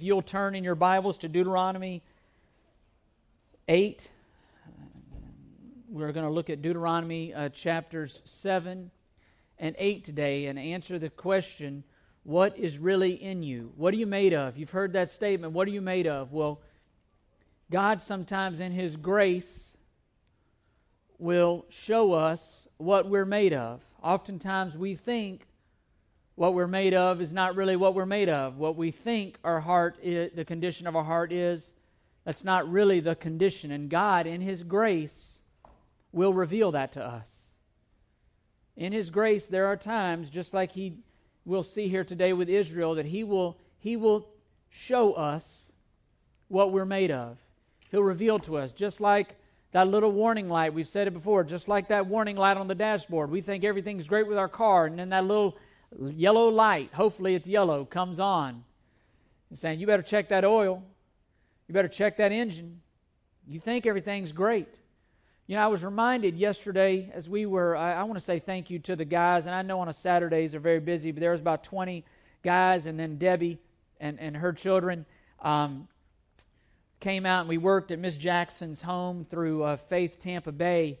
If you'll turn in your Bibles to Deuteronomy 8, we're going to look at Deuteronomy chapters 7 and 8 today and answer the question, what is really in you? What are you made of? You've heard that statement, what are you made of? Well, God sometimes in His grace will show us what we're made of. Oftentimes we think what we're made of is not really what we're made of. What we think our heart is, the condition of our heart is, that's not really the condition. And God in His grace will reveal that to us. In His grace there are times, just like He will see here today with Israel, that He will show us what we're made of. He'll reveal to us, just like that little warning light, we've said it before, just like that warning light on the dashboard. We think everything's great with our car, and then that little yellow light, hopefully it's yellow, comes on. It's saying, you better check that oil. You better check that engine. You think everything's great. You know, I was reminded yesterday as we were, I want to say thank you to the guys, and I know on a Saturdays they're very busy, but there was about 20 guys, and then Debbie and her children came out, and we worked at Miss Jackson's home through Faith Tampa Bay.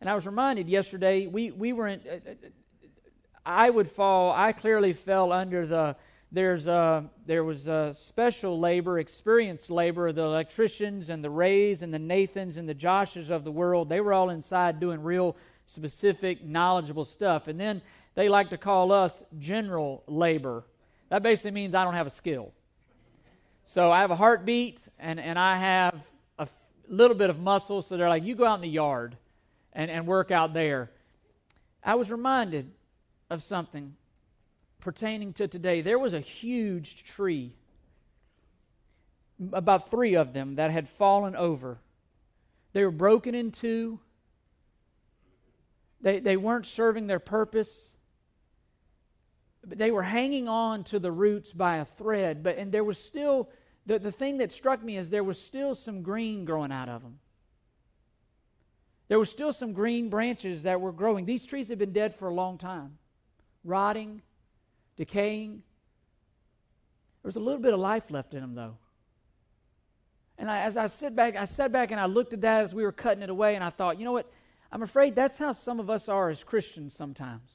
And I was reminded yesterday, we were in, I clearly fell under the, there was a special labor, experienced labor, the electricians and the Rays and the Nathans and the Joshes of the world. They were all inside doing real specific, knowledgeable stuff. And then they like to call us general labor. That basically means I don't have a skill. So I have a heartbeat and I have a little bit of muscle. So they're like, you go out in the yard and work out there. I was reminded of something pertaining to today. There was a huge tree, about 3 of them, that had fallen over. They were broken in 2. They weren't serving their purpose. But they were hanging on to the roots by a thread. But there was still, the thing that struck me is there was still some green growing out of them. There were still some green branches that were growing. These trees had been dead for a long time. Rotting, decaying. There was a little bit of life left in them, though. And I sat back and I looked at that as we were cutting it away, and I thought, you know what? I'm afraid that's how some of us are as Christians sometimes.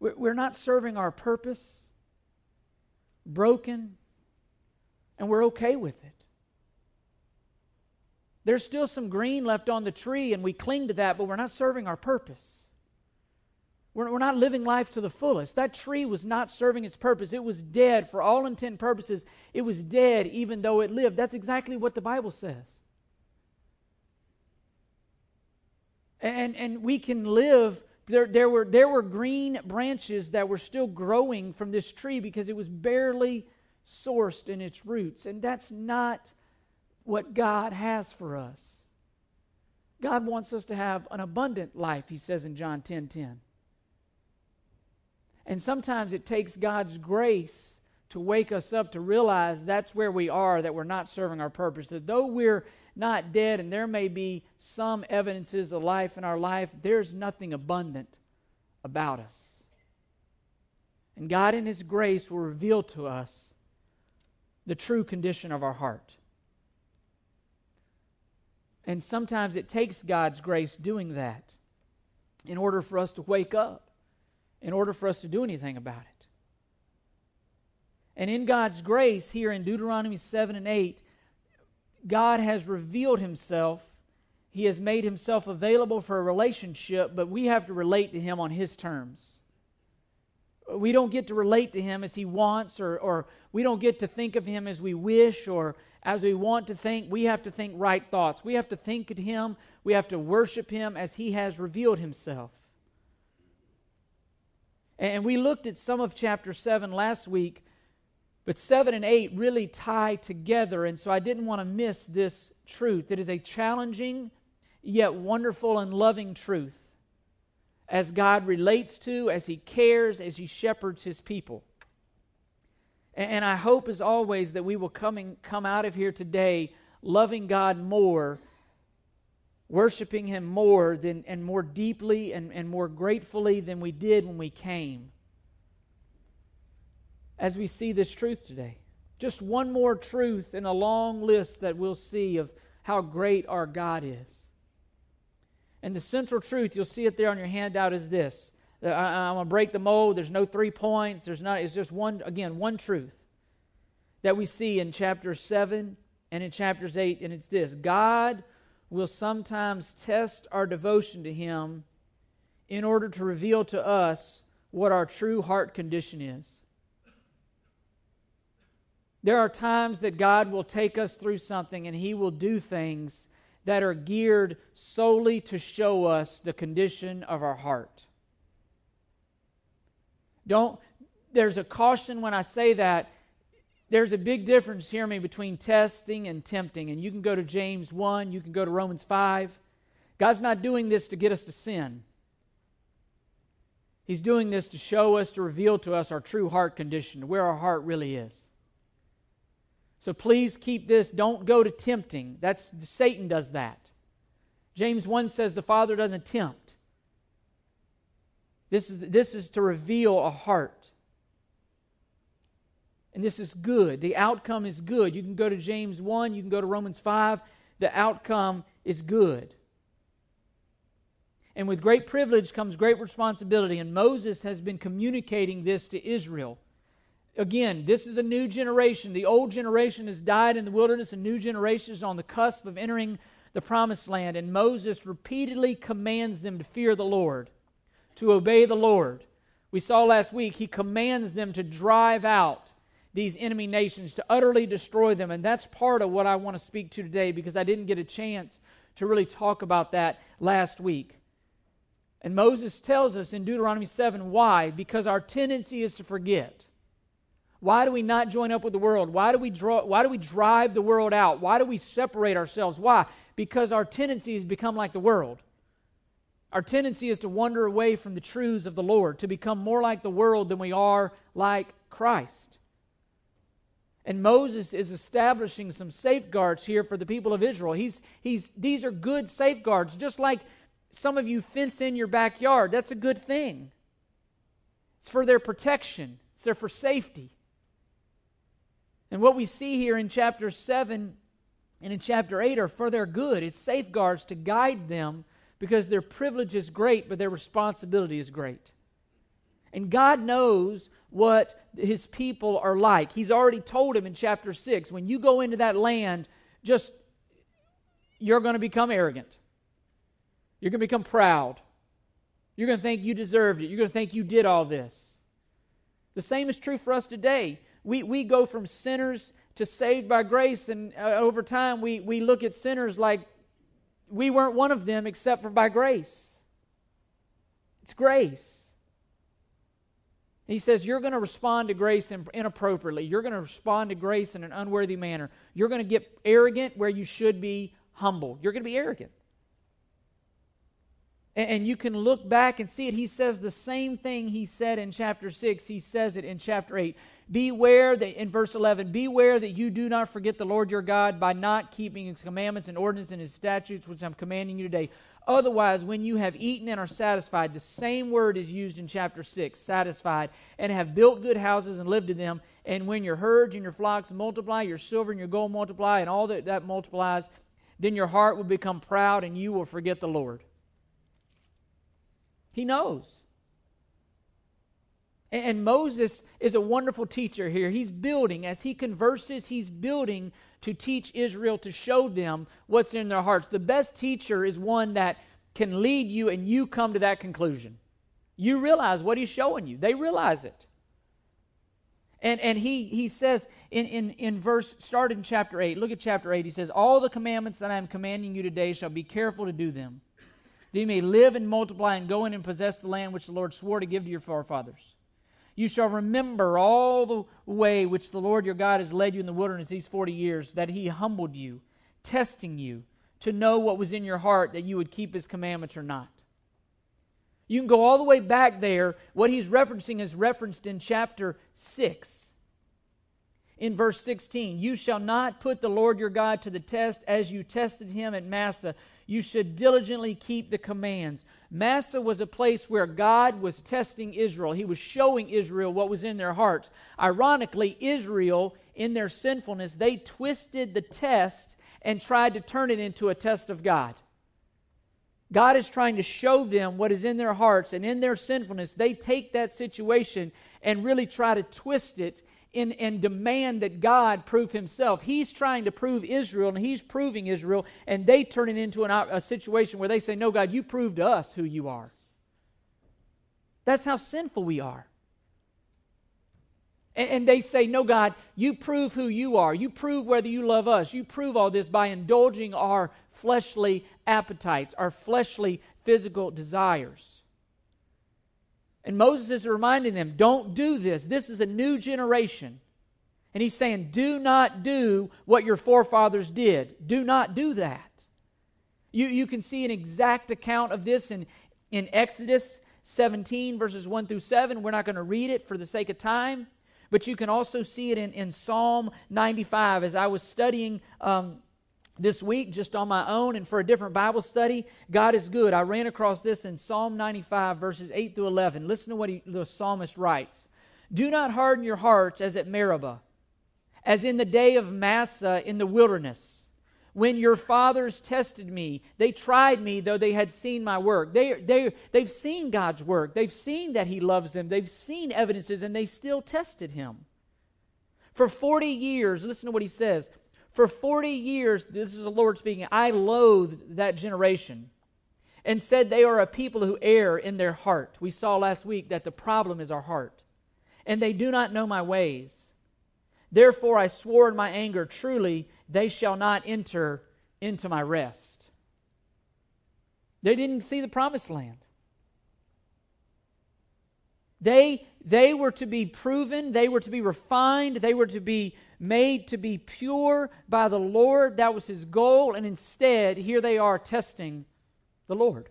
We're not serving our purpose, broken, and we're okay with it. There's still some green left on the tree, and we cling to that, but we're not serving our purpose. We're not living life to the fullest. That tree was not serving its purpose. It was dead for all intent and purposes. It was dead even though it lived. That's exactly what the Bible says. And we can live. There were green branches that were still growing from this tree because it was barely sourced in its roots. And that's not what God has for us. God wants us to have an abundant life, He says in John 10:10. And sometimes it takes God's grace to wake us up to realize that's where we are, that we're not serving our purpose. That though we're not dead and there may be some evidences of life in our life, there's nothing abundant about us. And God in His grace will reveal to us the true condition of our heart. And sometimes it takes God's grace doing that in order for us to wake up, in order for us to do anything about it. And in God's grace, here in Deuteronomy 7 and 8, God has revealed Himself. He has made Himself available for a relationship, but we have to relate to Him on His terms. We don't get to relate to Him as He wants, or we don't get to think of Him as we wish, or as we want to think. We have to think right thoughts. We have to think of Him. We have to worship Him as He has revealed Himself. And we looked at some of chapter 7 last week, but 7 and 8 really tie together, and so I didn't want to miss this truth. It is a challenging, yet wonderful and loving truth as God relates to, as He cares, as He shepherds His people. And I hope, as always, that we will come out of here today loving God more, worshiping Him more and more deeply and more gratefully than we did when we came. as we see this truth today. Just one more truth in a long list that we'll see of how great our God is. And the central truth, you'll see it there on your handout, is this. I'm going to break the mold. There's no 3 points. It's just one truth that we see in chapter 7 and in chapters 8, and it's this. God will sometimes test our devotion to Him in order to reveal to us what our true heart condition is. There are times that God will take us through something, and He will do things that are geared solely to show us the condition of our heart. There's a caution when I say that. There's a big difference, hear me, between testing and tempting. And you can go to James 1, you can go to Romans 5. God's not doing this to get us to sin. He's doing this to show us, to reveal to us our true heart condition, where our heart really is. So please keep this. Don't go to tempting. Satan does that. James 1 says the Father doesn't tempt. This is to reveal a heart. And this is good. The outcome is good. You can go to James 1. You can go to Romans 5. The outcome is good. And with great privilege comes great responsibility. And Moses has been communicating this to Israel. Again, this is a new generation. The old generation has died in the wilderness. A new generation is on the cusp of entering the promised land. And Moses repeatedly commands them to fear the Lord, to obey the Lord. We saw last week he commands them to drive out these enemy nations, to utterly destroy them. And that's part of what I want to speak to today, because I didn't get a chance to really talk about that last week. And Moses tells us in Deuteronomy 7 why. Because our tendency is to forget. Why do we not join up with the world? Why do we drive the world out? Why do we separate ourselves? Why? Because our tendency has become like the world. Our tendency is to wander away from the truths of the Lord, to become more like the world than we are like Christ. And Moses is establishing some safeguards here for the people of Israel. These are good safeguards, just like some of you fence in your backyard. That's a good thing. It's for their protection. It's there for safety. And what we see here in chapter 7 and in chapter 8 are for their good. It's safeguards to guide them, because their privilege is great, but their responsibility is great. And God knows what His people are like. He's already told him in chapter 6, when you go into that land, you're going to become arrogant. You're going to become proud. You're going to think you deserved it. You're going to think you did all this. The same is true for us today. We go from sinners to saved by grace, and over time we look at sinners like we weren't one of them except for by grace. It's grace. He says, you're going to respond to grace inappropriately. You're going to respond to grace in an unworthy manner. You're going to get arrogant where you should be humble. You're going to be arrogant. And you can look back and see it. He says the same thing he said in chapter 6. He says it in chapter 8. Beware, that in verse 11, beware that you do not forget the Lord your God by not keeping His commandments and ordinances and His statutes, which I'm commanding you today. Otherwise, when you have eaten and are satisfied, the same word is used in chapter 6, satisfied, and have built good houses and lived in them, and when your herds and your flocks multiply, your silver and your gold multiply, and all that multiplies, then your heart will become proud and you will forget the Lord. He knows. And Moses is a wonderful teacher here. He's building, as he converses, he's building to teach Israel, to show them what's in their hearts. The best teacher is one that can lead you and you come to that conclusion. You realize what he's showing you. They realize it. And he says in verse, start in chapter 8, look at chapter 8, he says, all the commandments that I am commanding you today shall be careful to do them, that you may live and multiply and go in and possess the land which the Lord swore to give to your forefathers. You shall remember all the way which the Lord your God has led you in the wilderness these 40 years, that He humbled you, testing you to know what was in your heart, that you would keep His commandments or not. You can go all the way back there. What he's referencing is referenced in chapter 6. in verse 16, "You shall not put the Lord your God to the test as you tested him at Massah. You should diligently keep the commands." Massah was a place where God was testing Israel. He was showing Israel what was in their hearts. Ironically, Israel, in their sinfulness, they twisted the test and tried to turn it into a test of God. God is trying to show them what is in their hearts, and in their sinfulness, they take that situation and really try to twist it and demand that God prove himself. He's trying to prove Israel, and he's proving Israel, and they turn it into a situation where they say, "No, God, you prove to us who you are." That's how sinful we are. And they say, "No, God, you prove who you are. You prove whether you love us. You prove all this by indulging our fleshly appetites, our fleshly physical desires." And Moses is reminding them, don't do this. This is a new generation. And he's saying, do not do what your forefathers did. Do not do that. You can see an exact account of this in Exodus 17, verses 1 through 7. We're not going to read it for the sake of time. But you can also see it in Psalm 95. As I was studying this week just on my own and for a different Bible study, God is good. I ran across this in Psalm 95, verses 8 through 11. Listen to what the psalmist writes. "Do not harden your hearts as at Meribah, as in the day of Massah in the wilderness, when your fathers tested me. They tried me, though they had seen my work." They've seen God's work. They've seen that he loves them. They've seen evidences, and they still tested him. "For 40 years, listen to what he says, "For 40 years," this is the Lord speaking, "I loathed that generation and said they are a people who err in their heart." We saw last week that the problem is our heart. "And they do not know my ways. Therefore I swore in my anger, truly they shall not enter into my rest." They didn't see the promised land. They were to be proven, they were to be refined, they were to be made to be pure by the Lord. That was his goal, and instead, here they are testing the Lord.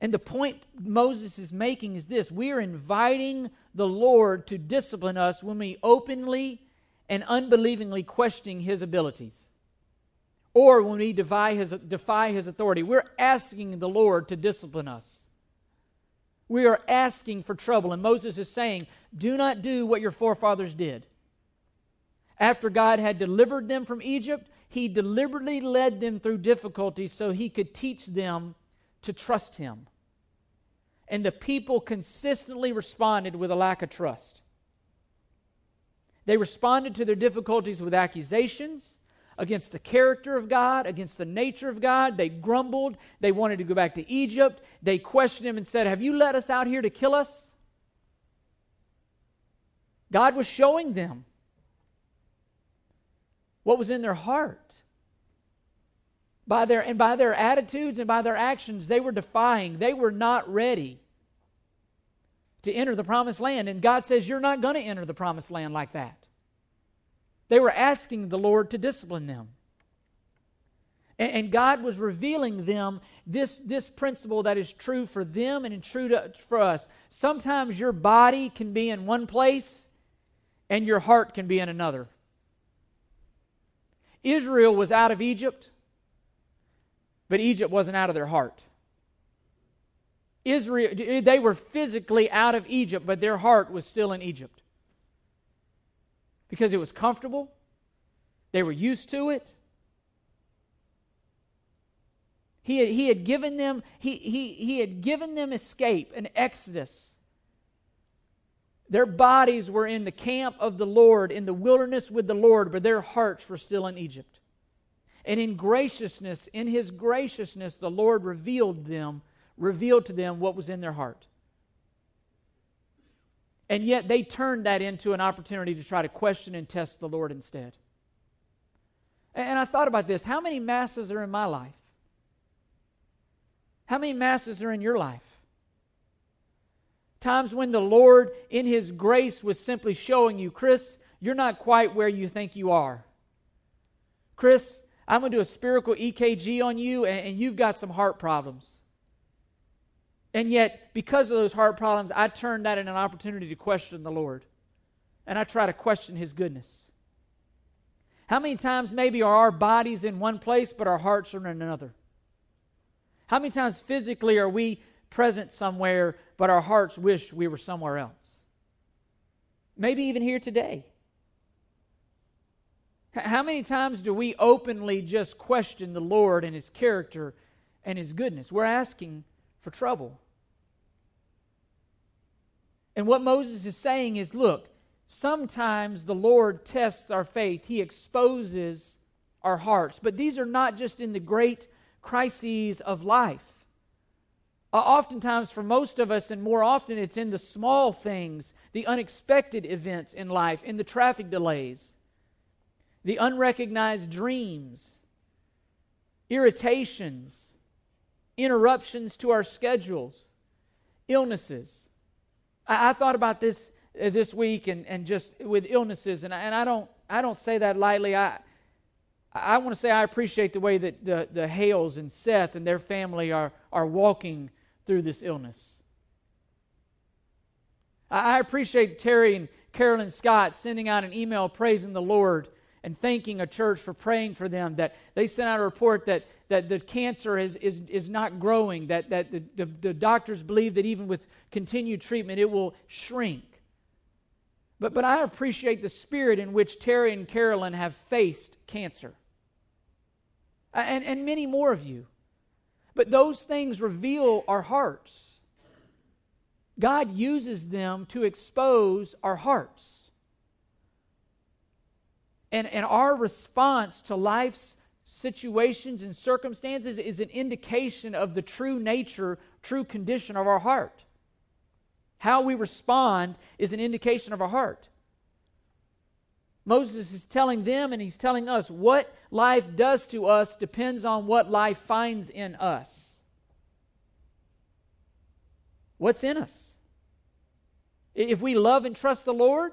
And the point Moses is making is this: we're inviting the Lord to discipline us when we openly and unbelievingly question his abilities, or when we defy his authority. We're asking the Lord to discipline us. We are asking for trouble. And Moses is saying, do not do what your forefathers did. After God had delivered them from Egypt, he deliberately led them through difficulties so he could teach them to trust him. And the people consistently responded with a lack of trust. They responded to their difficulties with accusations against the character of God, against the nature of God. They grumbled. They wanted to go back to Egypt. They questioned him and said, "Have you led us out here to kill us?" God was showing them what was in their heart. By their attitudes and by their actions, they were defying. They were not ready to enter the promised land. And God says, you're not going to enter the promised land like that. They were asking the Lord to discipline them. And God was revealing them this principle that is true for them and true for us. Sometimes your body can be in one place and your heart can be in another. Israel was out of Egypt, but Egypt wasn't out of their heart. Israel, they were physically out of Egypt, but their heart was still in Egypt. Because it was comfortable. They were used to it. He had given them escape, an exodus. Their bodies were in the camp of the Lord, in the wilderness with the Lord, but their hearts were still in Egypt. And in his graciousness, the Lord revealed to them what was in their heart. And yet they turned that into an opportunity to try to question and test the Lord instead. And I thought about this. How many Massahs are in my life? How many Massahs are in your life? Times when the Lord in his grace was simply showing you, Chris, you're not quite where you think you are. Chris, I'm going to do a spiritual EKG on you, and you've got some heart problems. And yet, because of those heart problems, I turned that into an opportunity to question the Lord. and I try to question his goodness. How many times maybe are our bodies in one place, but our hearts are in another? How many times physically are we present somewhere, but our hearts wish we were somewhere else? Maybe even here today. How many times do we openly just question the Lord and his character and his goodness? We're asking for trouble. And what Moses is saying is, look, sometimes the Lord tests our faith. He exposes our hearts. But these are not just in the great crises of life. Oftentimes, for most of us, and more often, it's in the small things, the unexpected events in life, in the traffic delays, the unrecognized dreams, irritations, interruptions to our schedules, illnesses. I thought about this this week and just with illnesses, and I don't say that lightly. I want to say I appreciate the way that the Hales and Seth and their family are walking through this illness. I appreciate Terry and Carolyn Scott sending out an email praising the Lord and thanking a church for praying for them, that they sent out a report that the cancer is not growing, that the doctors believe that even with continued treatment it will shrink. But I appreciate the spirit in which Terry and Carolyn have faced cancer. And many more of you. But those things reveal our hearts. God uses them to expose our hearts. And our response to life's situations and circumstances is an indication of the true nature, true condition of our heart. How we respond is an indication of our heart. Moses is telling them and he's telling us what life does to us depends on what life finds in us. What's in us? If we love and trust the Lord,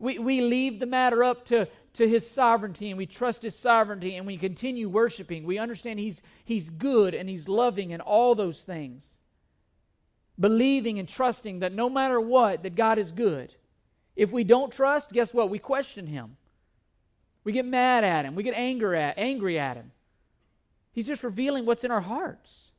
we leave the matter up to His sovereignty, and we trust His sovereignty, and we continue worshiping. We understand He's good and He's loving and all those things. Believing and trusting that no matter what, that God is good. If we don't trust, guess what? We question Him. We get mad at Him. We get angry at Him. He's just revealing what's in our hearts.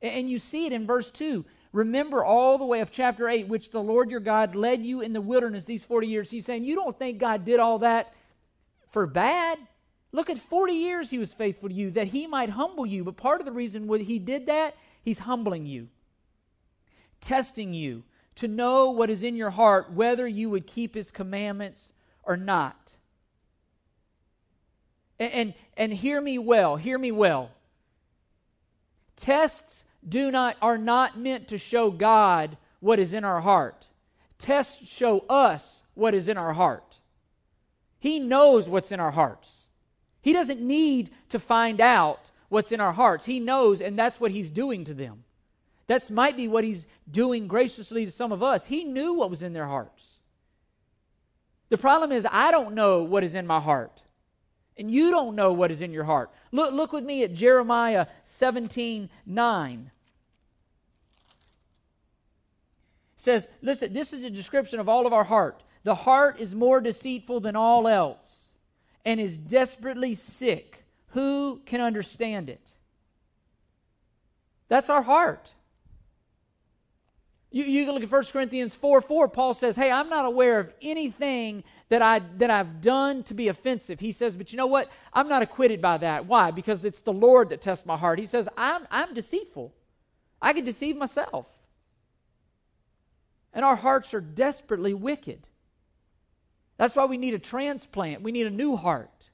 And you see it in verse 2. Remember all the way of chapter 8, which the Lord your God led you in the wilderness these 40 years. He's saying, you don't think God did all that for bad? Look, at 40 years He was faithful to you, that He might humble you. But part of the reason why He did that, He's humbling you, testing you to know what is in your heart, whether you would keep His commandments or not. And hear me well. Tests are not meant to show God what is in our heart. Tests show us what is in our heart. He knows what's in our hearts. He doesn't need to find out what's in our hearts. He knows, and that's what He's doing to them. That might be what He's doing graciously to some of us. He knew what was in their hearts. The problem is, I don't know what is in my heart. And you don't know what is in your heart. Look with me at Jeremiah 17:9. It says, listen, this is a description of all of our heart. The heart is more deceitful than all else and is desperately sick. Who can understand it? That's our heart. You can look at 1 Corinthians 4:4. Paul says, hey, I'm not aware of anything that I've done to be offensive. He says, but you know what? I'm not acquitted by that. Why? Because it's the Lord that tests my heart. He says, I'm deceitful. I can deceive myself. And our hearts are desperately wicked. That's why we need a transplant. We need a new heart.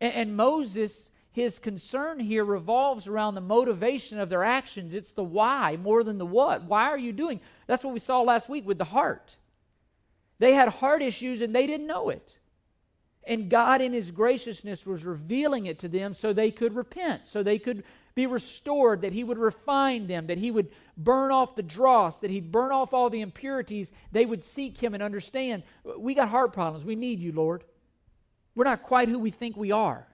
And Moses, his concern here revolves around the motivation of their actions. It's the why more than the what. Why are you doing? That's what we saw last week with the heart. They had heart issues and they didn't know it. And God in His graciousness was revealing it to them so they could repent, so they could be restored, that He would refine them, that He would burn off the dross, that He'd burn off all the impurities. They would seek Him and understand, we got heart problems. We need you, Lord. We're not quite who we think we are.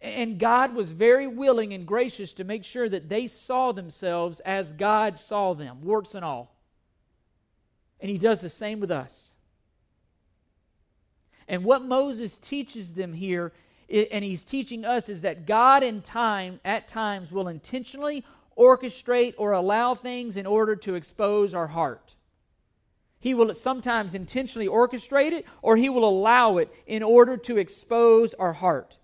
And God was very willing and gracious to make sure that they saw themselves as God saw them, warts and all. And he does the same with us. And what Moses teaches them here, and he's teaching us, is that God in time, at times, will intentionally orchestrate or allow things in order to expose our heart. He will sometimes intentionally orchestrate it, or he will allow it in order to expose our heart.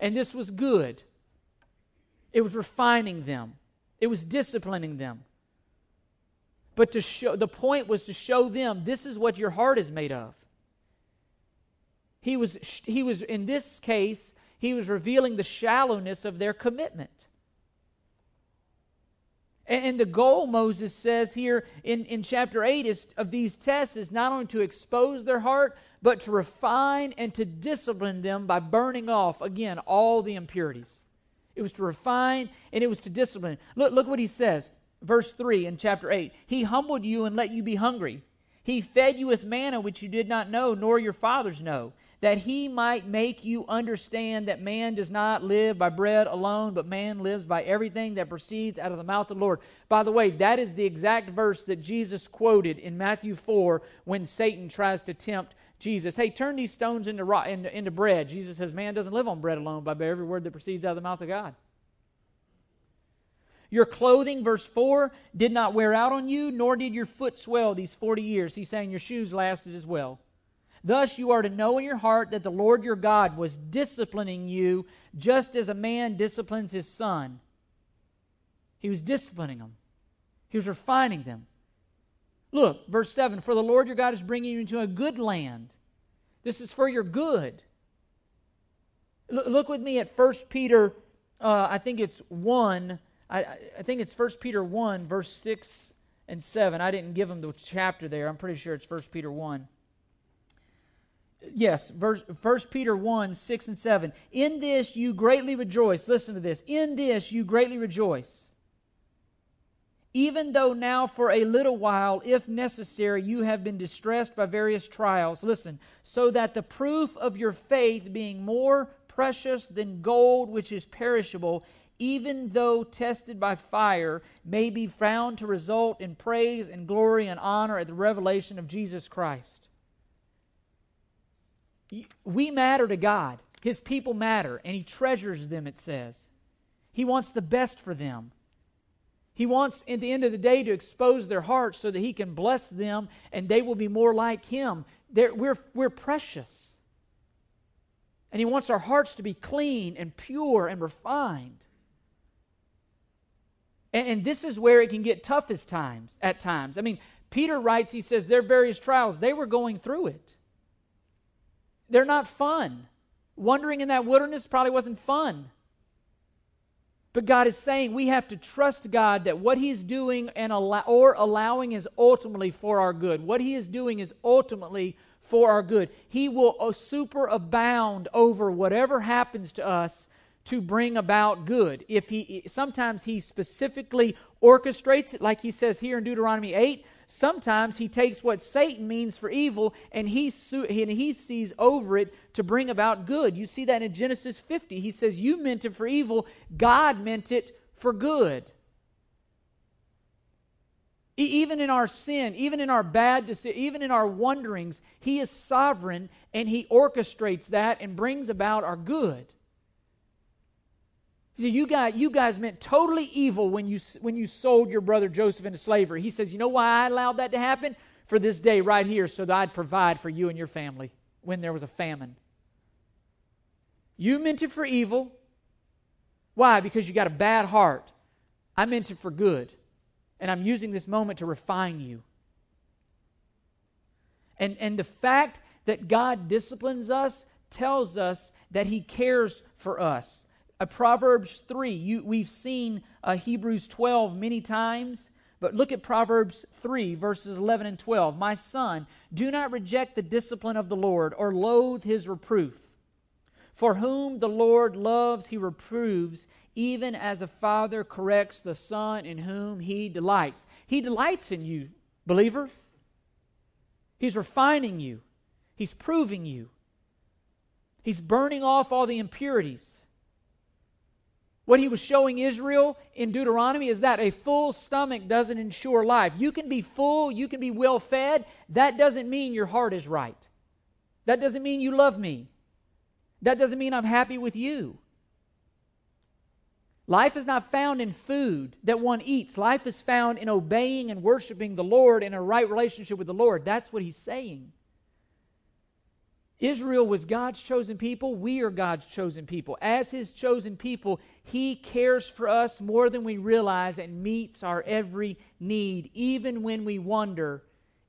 And this was good. It was refining them. It was disciplining them. But to show, the point was to show them, this is what your heart is made of. He was in this case, he was revealing the shallowness of their commitment. And the goal, Moses says here in chapter 8 is, of these tests, is not only to expose their heart, but to refine and to discipline them by burning off, again, all the impurities. It was to refine and it was to discipline. Look what he says, verse 3 in chapter 8. He humbled you and let you be hungry. He fed you with manna which you did not know, nor your fathers know, that he might make you understand that man does not live by bread alone, but man lives by everything that proceeds out of the mouth of the Lord. By the way, that is the exact verse that Jesus quoted in Matthew 4 when Satan tries to tempt Jesus. Hey, turn these stones into bread. Jesus says, man doesn't live on bread alone, but by every word that proceeds out of the mouth of God. Your clothing, verse 4, did not wear out on you, nor did your foot swell these 40 years. He's saying your shoes lasted as well. Thus you are to know in your heart that the Lord your God was disciplining you just as a man disciplines his son. He was disciplining them. He was refining them. Look, verse 7, for the Lord your God is bringing you into a good land. This is for your good. Look with me at First Peter, I think it's 1. I think it's First Peter 1, verse 6 and 7. I didn't give them the chapter there. I'm pretty sure it's First Peter 1. Yes, First Peter 1, 6 and 7. In this you greatly rejoice. Listen to this. In this you greatly rejoice. Even though now for a little while, if necessary, you have been distressed by various trials. Listen, so that the proof of your faith being more precious than gold which is perishable, even though tested by fire, may be found to result in praise and glory and honor at the revelation of Jesus Christ. We matter to God. His people matter, and he treasures them, it says. He wants the best for them. He wants, at the end of the day, to expose their hearts so that he can bless them and they will be more like him. We're precious. And he wants our hearts to be clean and pure and refined. And this is where it can get tough at times. I mean, Peter writes, he says, their various trials, they were going through it. They're not fun. Wandering in that wilderness probably wasn't fun. But God is saying we have to trust God that what he's doing and allowing is ultimately for our good. What he is doing is ultimately for our good. He will superabound over whatever happens to us to bring about good. Sometimes he specifically orchestrates it, like he says here in Deuteronomy 8. Sometimes he takes what Satan means for evil and he sees over it to bring about good. You see that in Genesis 50. He says, you meant it for evil, God meant it for good. Even in our sin, even in our bad decisions, even in our wanderings, he is sovereign and he orchestrates that and brings about our good. See, you guys meant totally evil when you sold your brother Joseph into slavery. He says, you know why I allowed that to happen? For this day right here, so that I'd provide for you and your family when there was a famine. You meant it for evil. Why? Because you got a bad heart. I meant it for good. And I'm using this moment to refine you. And the fact that God disciplines us tells us that he cares for us. Proverbs 3, we've seen Hebrews 12 many times, but look at Proverbs 3, verses 11 and 12. My son, do not reject the discipline of the Lord or loathe his reproof. For whom the Lord loves, he reproves, even as a father corrects the son in whom he delights. He delights in you, believer. He's refining you. He's proving you. He's burning off all the impurities. What he was showing Israel in Deuteronomy is that a full stomach doesn't ensure life. You can be full, you can be well fed. That doesn't mean your heart is right. That doesn't mean you love me. That doesn't mean I'm happy with you. Life is not found in food that one eats. Life is found in obeying and worshiping the Lord in a right relationship with the Lord. That's what he's saying. Israel was God's chosen people. We are God's chosen people. As his chosen people, he cares for us more than we realize and meets our every need. Even when we wander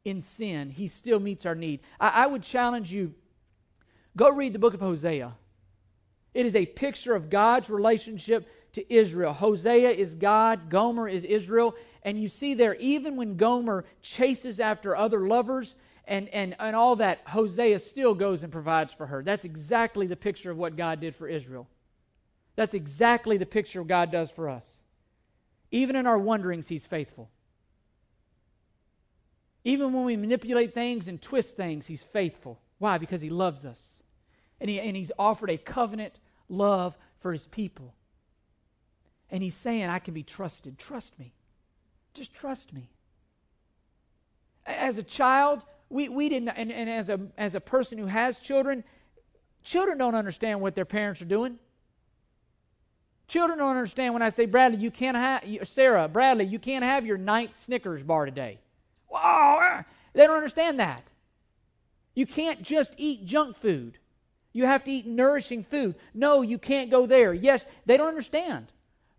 in sin, he still meets our need. I would challenge you, go read the book of Hosea. It is a picture of God's relationship to Israel. Hosea is God, Gomer is Israel, and you see there, even when Gomer chases after other lovers and all that, Hosea still goes and provides for her. That's exactly the picture of what God did for Israel. That's exactly the picture God does for us. Even in our wanderings, he's faithful. Even when we manipulate things and twist things, he's faithful. Why? Because he loves us. And he's offered a covenant love for his people. And he's saying, I can be trusted. Trust me. Just trust me. As a child, we didn't, and as a person who has children, children don't understand what their parents are doing. Children don't understand when I say, Bradley, you can't have, Sarah, Bradley, you can't have your ninth Snickers bar today. Whoa! They don't understand that. You can't just eat junk food. You have to eat nourishing food. No, you can't go there. Yes, they don't understand.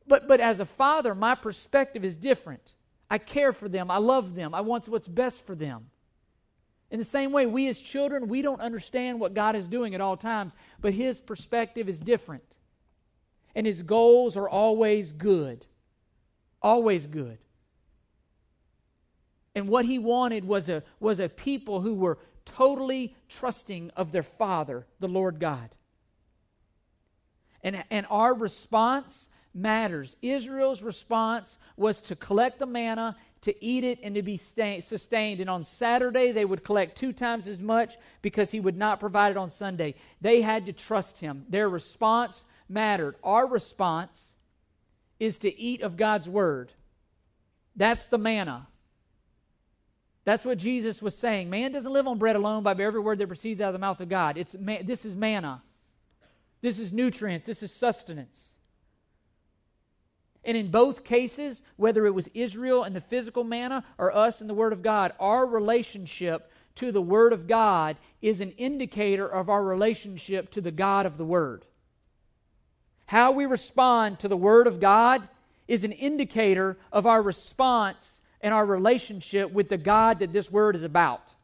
But as a father, my perspective is different. I care for them. I love them. I want what's best for them. In the same way, we as children, we don't understand what God is doing at all times, but his perspective is different. And his goals are always good. Always good. And what he wanted was a people who were totally trusting of their Father, the Lord God. And our response matters. Israel's response was to collect the manna, to eat it, and to be sustained. And on Saturday, they would collect 2 times as much because he would not provide it on Sunday. They had to trust him. Their response mattered. Our response is to eat of God's word. That's the manna. That's what Jesus was saying. Man doesn't live on bread alone, but by every word that proceeds out of the mouth of God. This is manna. This is nutrients. This is sustenance. And in both cases, whether it was Israel and the physical manna or us and the Word of God, our relationship to the Word of God is an indicator of our relationship to the God of the Word. How we respond to the Word of God is an indicator of our response and our relationship with the God that this Word is about.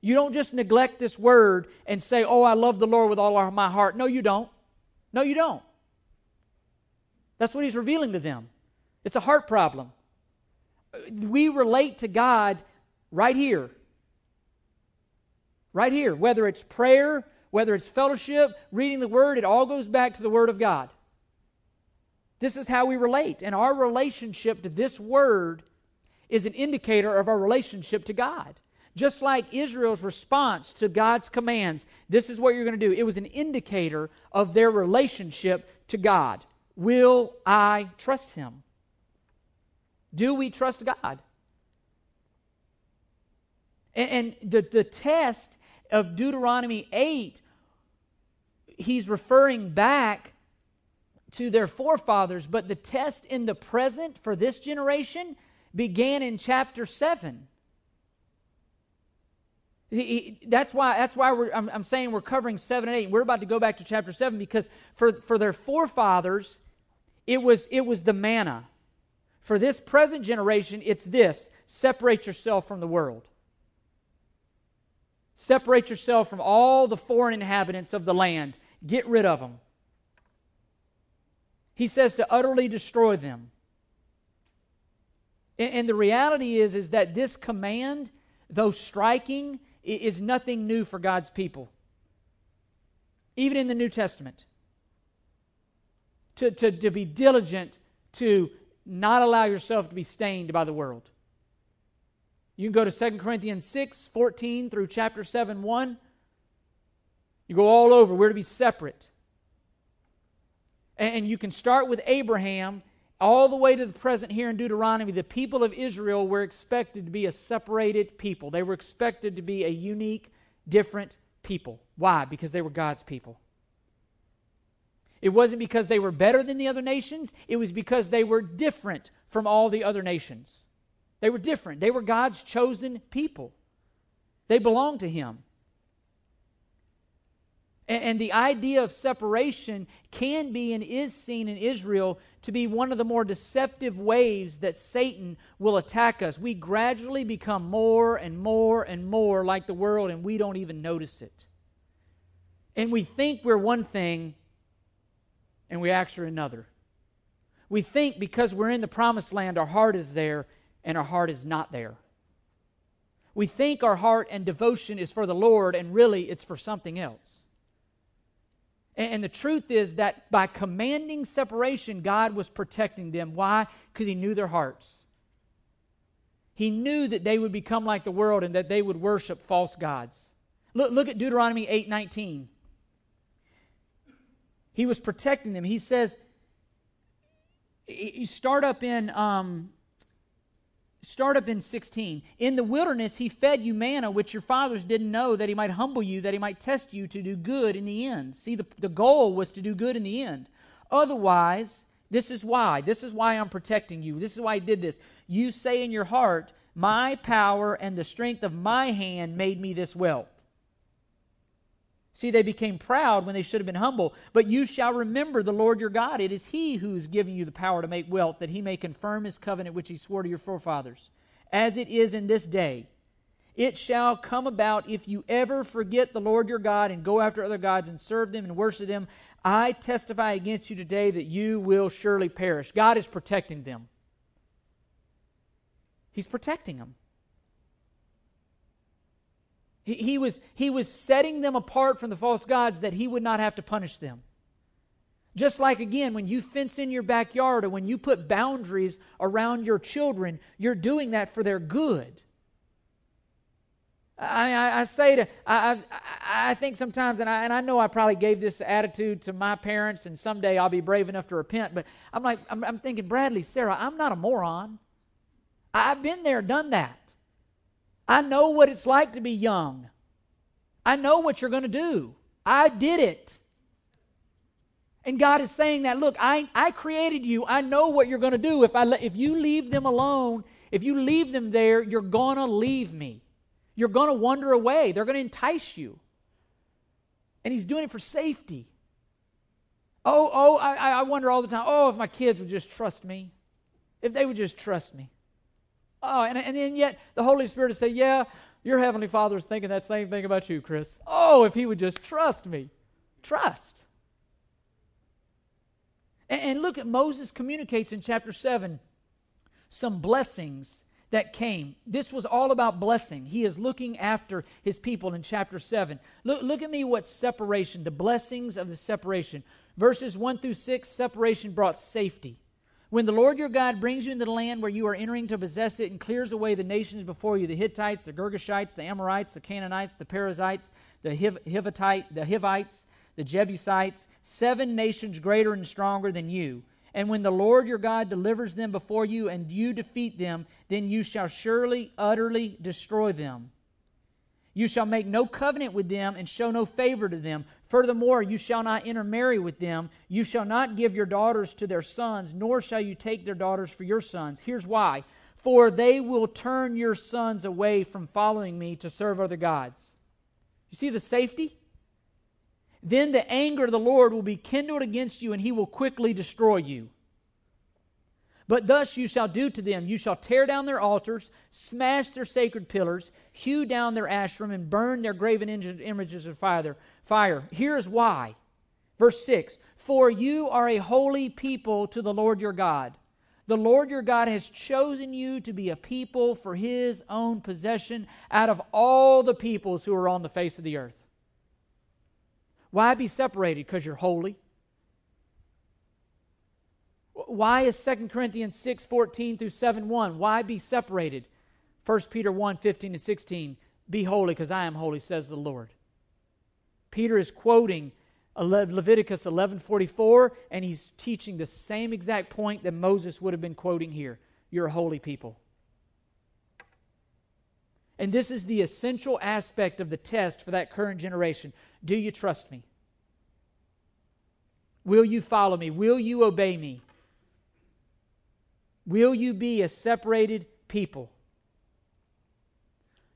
You don't just neglect this Word and say, oh, I love the Lord with all my heart. No, you don't. No, you don't. That's what he's revealing to them. It's a heart problem. We relate to God right here. Right here. Whether it's prayer, whether it's fellowship, reading the Word, it all goes back to the Word of God. This is how we relate. And our relationship to this Word is an indicator of our relationship to God. Just like Israel's response to God's commands, this is what you're going to do. It was an indicator of their relationship to God. Will I trust him? Do we trust God? And the test of Deuteronomy 8, he's referring back to their forefathers, but the test in the present for this generation began in chapter 7. That's why I'm saying we're covering 7 and 8. We're about to go back to chapter 7 because for their forefathers, It was the manna. For this present generation, it's this. Separate yourself from the world. Separate yourself from all the foreign inhabitants of the land. Get rid of them. He says to utterly destroy them. And the reality is that this command, though striking, is nothing new for God's people. Even in the New Testament. To be diligent to not allow yourself to be stained by the world. You can go to 2 Corinthians 6, 14 through chapter 7, 1. You go all over. We're to be separate. And you can start with Abraham all the way to the present here in Deuteronomy. The people of Israel were expected to be a separated people. They were expected to be a unique, different people. Why? Because they were God's people. It wasn't because they were better than the other nations. It was because they were different from all the other nations. They were different. They were God's chosen people. They belonged to Him. And the idea of separation can be and is seen in Israel to be one of the more deceptive ways that Satan will attack us. We gradually become more and more and more like the world, and we don't even notice it. And we think we're one thing, and we actually are another. We think because we're in the promised land, our heart is there, and our heart is not there. We think our heart and devotion is for the Lord, and really it's for something else. And the truth is that by commanding separation, God was protecting them. Why? Because He knew their hearts. He knew that they would become like the world and that they would worship false gods. Look at Deuteronomy 8:19. He was protecting them. He says, you start up in 16. In the wilderness He fed you manna, which your fathers didn't know, that He might humble you, that He might test you to do good in the end. See, the goal was to do good in the end. Otherwise, this is why. This is why I'm protecting you. This is why I did this. You say in your heart, my power and the strength of my hand made me this wealth. See, they became proud when they should have been humble. But you shall remember the Lord your God. It is He who is giving you the power to make wealth, that He may confirm His covenant which He swore to your forefathers, as it is in this day. It shall come about if you ever forget the Lord your God and go after other gods and serve them and worship them. I testify against you today that you will surely perish. God is protecting them. He's protecting them. He was setting them apart from the false gods that He would not have to punish them. Just like, again, when you fence in your backyard or when you put boundaries around your children, you're doing that for their good. I think sometimes, and I know I probably gave this attitude to my parents, and someday I'll be brave enough to repent, but I'm thinking, Bradley, Sarah, I'm not a moron. I've been there, done that. I know what it's like to be young. I know what you're going to do. I did it. And God is saying that, look, I created you. I know what you're going to do. If you leave them alone, if you leave them there, you're going to leave me. You're going to wander away. They're going to entice you. And He's doing it for safety. I wonder all the time, if my kids would just trust me. If they would just trust me. Oh, and then yet the Holy Spirit would say, yeah, your Heavenly Father's thinking that same thing about you, Chris. Oh, if he would just trust me. Trust. And look at Moses communicates in chapter 7 some blessings that came. This was all about blessing. He is looking after his people in chapter 7. Look at me what separation, the blessings of the separation. Verses 1 through 6, separation brought safety. When the Lord your God brings you into the land where you are entering to possess it and clears away the nations before you, the Hittites, the Girgashites, the Amorites, the Canaanites, the Perizzites, the Hivites, the Jebusites, 7 nations greater and stronger than you. And when the Lord your God delivers them before you and you defeat them, then you shall surely, utterly destroy them. You shall make no covenant with them and show no favor to them. Furthermore, you shall not intermarry with them. You shall not give your daughters to their sons, nor shall you take their daughters for your sons. Here's why. For they will turn your sons away from following me to serve other gods. You see the safety? Then the anger of the Lord will be kindled against you, and He will quickly destroy you. But thus you shall do to them. You shall tear down their altars, smash their sacred pillars, hew down their ashram, and burn their graven images of fire. Here's why. Verse 6, for you are a holy people to the Lord your God. The Lord your God has chosen you to be a people for His own possession out of all the peoples who are on the face of the earth. Why be separated? Because you're holy. Why is 2 Corinthians 6:14 through 7:1? Why be separated? 1 Peter 1:15 to 16. Be holy because I am holy, says the Lord. Peter is quoting Leviticus 11:44, and he's teaching the same exact point that Moses would have been quoting here. You're a holy people. And this is the essential aspect of the test for that current generation. Do you trust me? Will you follow me? Will you obey me? Will you be a separated people?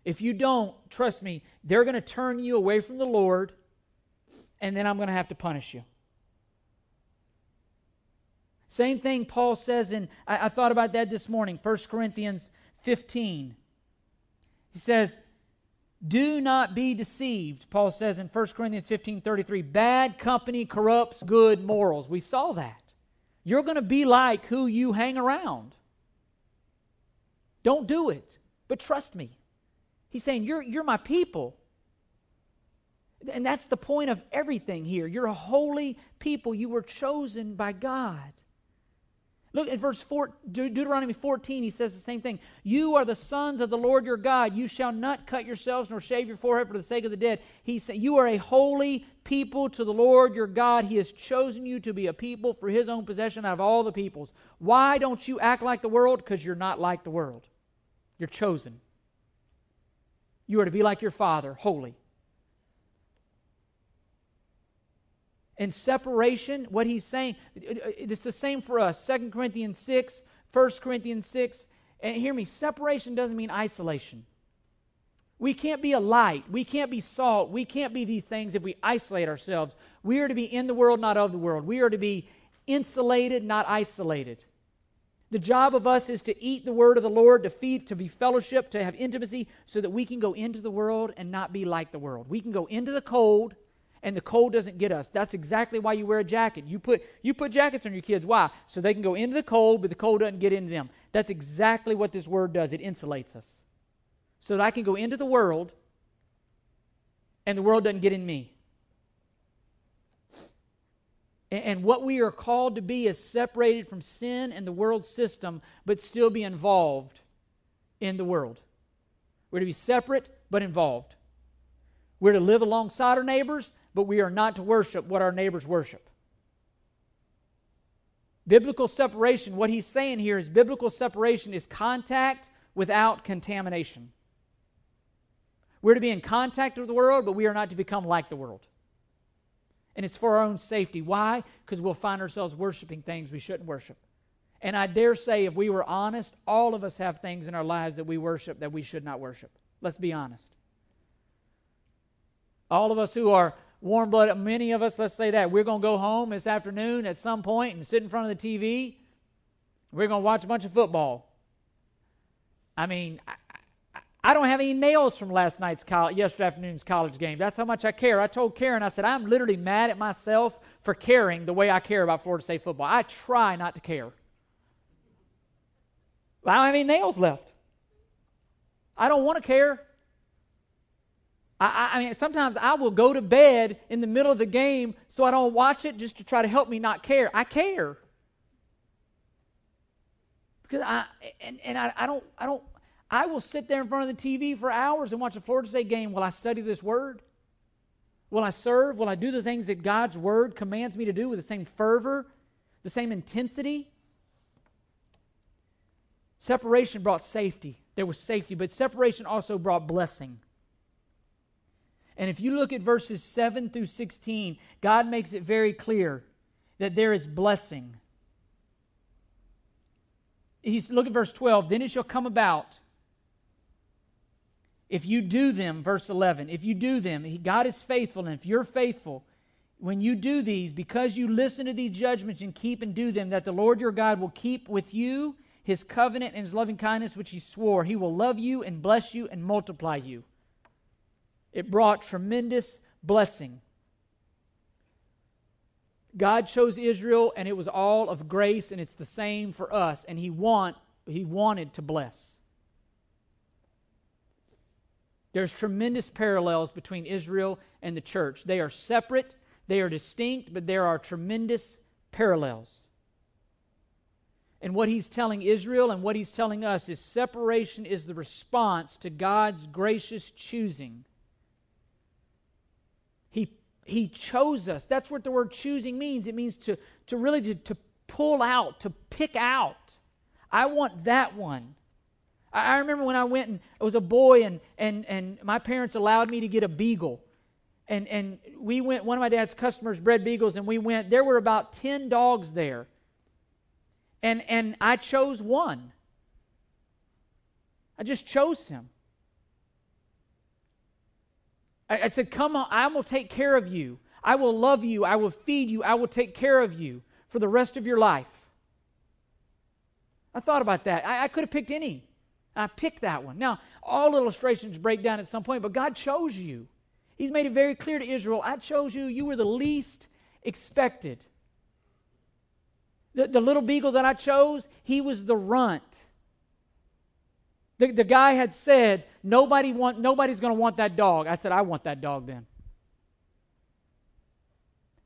If you don't, trust me, they're going to turn you away from the Lord, and then I'm going to have to punish you. Same thing Paul says, and I thought about that this morning, 1 Corinthians 15. He says, do not be deceived, Paul says in 1 Corinthians 15:33, bad company corrupts good morals. We saw that. You're going to be like who you hang around. Don't do it, but trust me. He's saying, you're my people. And that's the point of everything here. You're a holy people. You were chosen by God. Look at verse 4, Deuteronomy 14. He says the same thing. You are the sons of the Lord your God. You shall not cut yourselves nor shave your forehead for the sake of the dead. He said, you are a holy people to the Lord your God. He has chosen you to be a people for His own possession out of all the peoples. Why don't you act like the world? Because you're not like the world. You're chosen. You are to be like your Father, holy. And separation, what he's saying, it's the same for us. 2 Corinthians 6, 1 Corinthians 6. And hear me, separation doesn't mean isolation. We can't be a light. We can't be salt. We can't be these things if we isolate ourselves. We are to be in the world, not of the world. We are to be insulated, not isolated. The job of us is to eat the word of the Lord, to feed, to be fellowship, to have intimacy, so that we can go into the world and not be like the world. We can go into the cold, and the cold doesn't get us. That's exactly why you wear a jacket. You put jackets on your kids. Why? So they can go into the cold, but the cold doesn't get into them. That's exactly what this word does. It insulates us. So that I can go into the world, and the world doesn't get in me. And what we are called to be is separated from sin and the world system, but still be involved in the world. We're to be separate, but involved. We're to live alongside our neighbors, but we are not to worship what our neighbors worship. Biblical separation, what he's saying here is biblical separation is contact without contamination. We're to be in contact with the world, but we are not to become like the world. And it's for our own safety. Why? Because we'll find ourselves worshiping things we shouldn't worship. And I dare say, if we were honest, all of us have things in our lives that we worship that we should not worship. Let's be honest. All of us who are warm-blooded, many of us, let's say that, we're going to go home this afternoon at some point and sit in front of the TV. We're going to watch a bunch of football. I mean, I don't have any nails from yesterday afternoon's college game. That's how much I care. I told Karen, I said, I'm literally mad at myself for caring the way I care about Florida State football. I try not to care. I don't have any nails left. I don't want to care. I mean, sometimes I will go to bed in the middle of the game so I don't watch it, just to try to help me not care. I care. Because I will sit there in front of the TV for hours and watch a Florida State game. Will I study this Word? Will I serve? Will I do the things that God's Word commands me to do with the same fervor, the same intensity? Separation brought safety. There was safety, but separation also brought blessing. And if you look at verses 7 through 16, God makes it very clear that there is blessing. Look at verse 12. Then it shall come about, if you do them, verse 11, if you do them, God is faithful, and if you're faithful, when you do these, because you listen to these judgments and keep and do them, that the Lord your God will keep with you His covenant and His loving kindness which He swore. He will love you and bless you and multiply you. It brought tremendous blessing. God chose Israel, and it was all of grace, and it's the same for us, and He wanted to bless. There's tremendous parallels between Israel and the church. They are separate, they are distinct, but there are tremendous parallels. And what he's telling Israel and what he's telling us is separation is the response to God's gracious choosing. He chose us. That's what the word choosing means. It means to really pull out, to pick out. I want that one. I remember when I went and I was a boy and my parents allowed me to get a beagle. And we went, one of my dad's customers bred beagles, and we went, there were about 10 dogs there. And I chose one. I just chose him. I said, come on, I will take care of you. I will love you. I will feed you. I will take care of you for the rest of your life. I thought about that. I could have picked any. I picked that one. Now, all illustrations break down at some point, but God chose you. He's made it very clear to Israel, I chose you. You were the least expected. The little beagle that I chose, he was the runt. The guy had said, nobody's going to want that dog. I said, I want that dog then.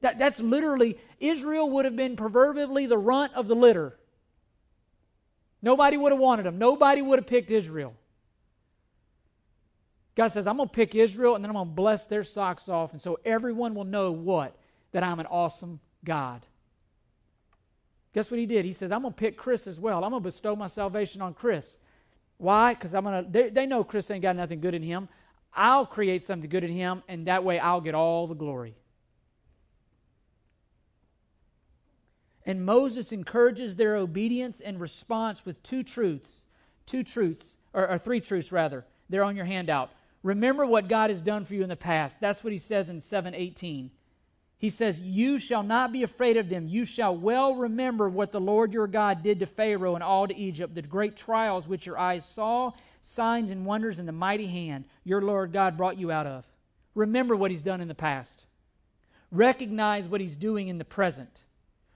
That's literally, Israel would have been proverbially the runt of the litter. Nobody would have wanted him. Nobody would have picked Israel. God says, I'm going to pick Israel, and then I'm going to bless their socks off, and so everyone will know what? That I'm an awesome God. Guess what he did? He said, I'm going to pick Chris as well. I'm going to bestow my salvation on Chris. Why? Because they know Chris ain't got nothing good in him. I'll create something good in him, and that way I'll get all the glory. And Moses encourages their obedience and response with three truths. They're on your handout. Remember what God has done for you in the past. That's what he says in 7:18. He says, you shall not be afraid of them. You shall well remember what the Lord your God did to Pharaoh and all to Egypt, the great trials which your eyes saw, signs and wonders in the mighty hand your Lord God brought you out of. Remember what he's done in the past. Recognize what he's doing in the present.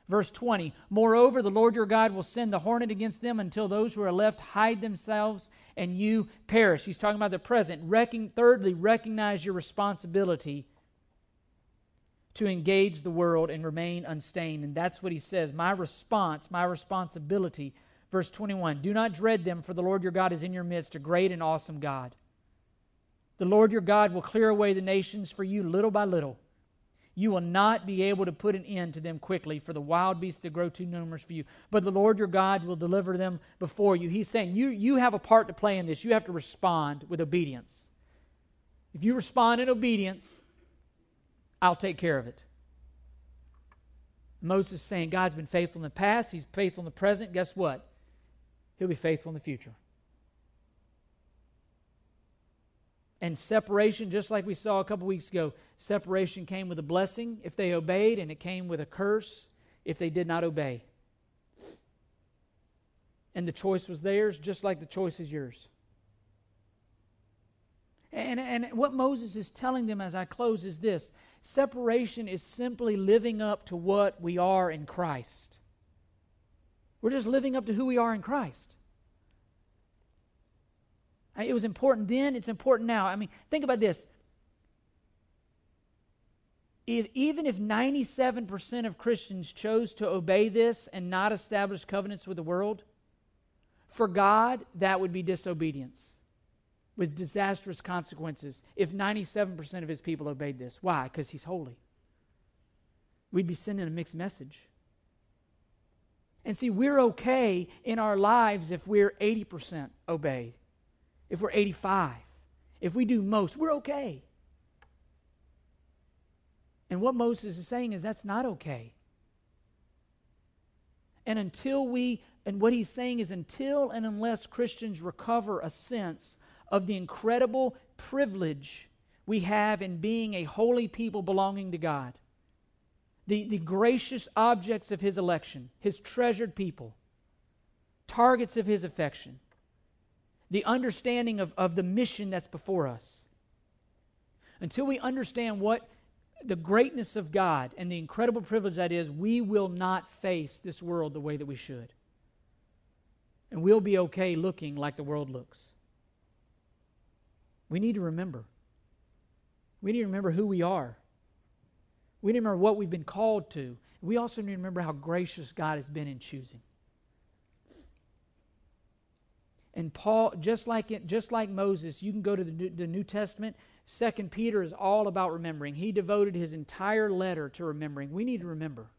Verse 20, moreover, the Lord your God will send the hornet against them until those who are left hide themselves and you perish. He's talking about the present. Thirdly, recognize your responsibility to engage the world and remain unstained. And that's what he says, my response, my responsibility. Verse 21, do not dread them, for the Lord your God is in your midst, a great and awesome God. The Lord your God will clear away the nations for you little by little. You will not be able to put an end to them quickly, for the wild beasts that grow too numerous for you. But the Lord your God will deliver them before you. He's saying, you have a part to play in this. You have to respond with obedience. If you respond in obedience, I'll take care of it. Moses is saying God's been faithful in the past. He's faithful in the present. Guess what? He'll be faithful in the future. And separation, just like we saw a couple weeks ago, separation came with a blessing if they obeyed, and it came with a curse if they did not obey. And the choice was theirs, just like the choice is yours. And what Moses is telling them as I close is this. Separation is simply living up to what we are in Christ. We're just living up to who we are in Christ. It was important then, it's important now. I mean, think about this. Even if 97% of Christians chose to obey this and not establish covenants with the world, for God, that would be disobedience with disastrous consequences if 97% of his people obeyed this. Why? Because he's holy. We'd be sending a mixed message. And see, we're okay in our lives if we're 80% obeyed, if we're 85%, if we do most, we're okay. And what Moses is saying is that's not okay. And what he's saying is until and unless Christians recover a sense of the incredible privilege we have in being a holy people belonging to God, the gracious objects of His election, His treasured people, targets of His affection, the understanding of the mission that's before us. Until we understand what the greatness of God and the incredible privilege that is, we will not face this world the way that we should. And we'll be okay looking like the world looks. We need to remember. We need to remember who we are. We need to remember what we've been called to. We also need to remember how gracious God has been in choosing. And Paul, just like Moses, you can go to the New Testament. 2 Peter is all about remembering. He devoted his entire letter to remembering. We need to remember.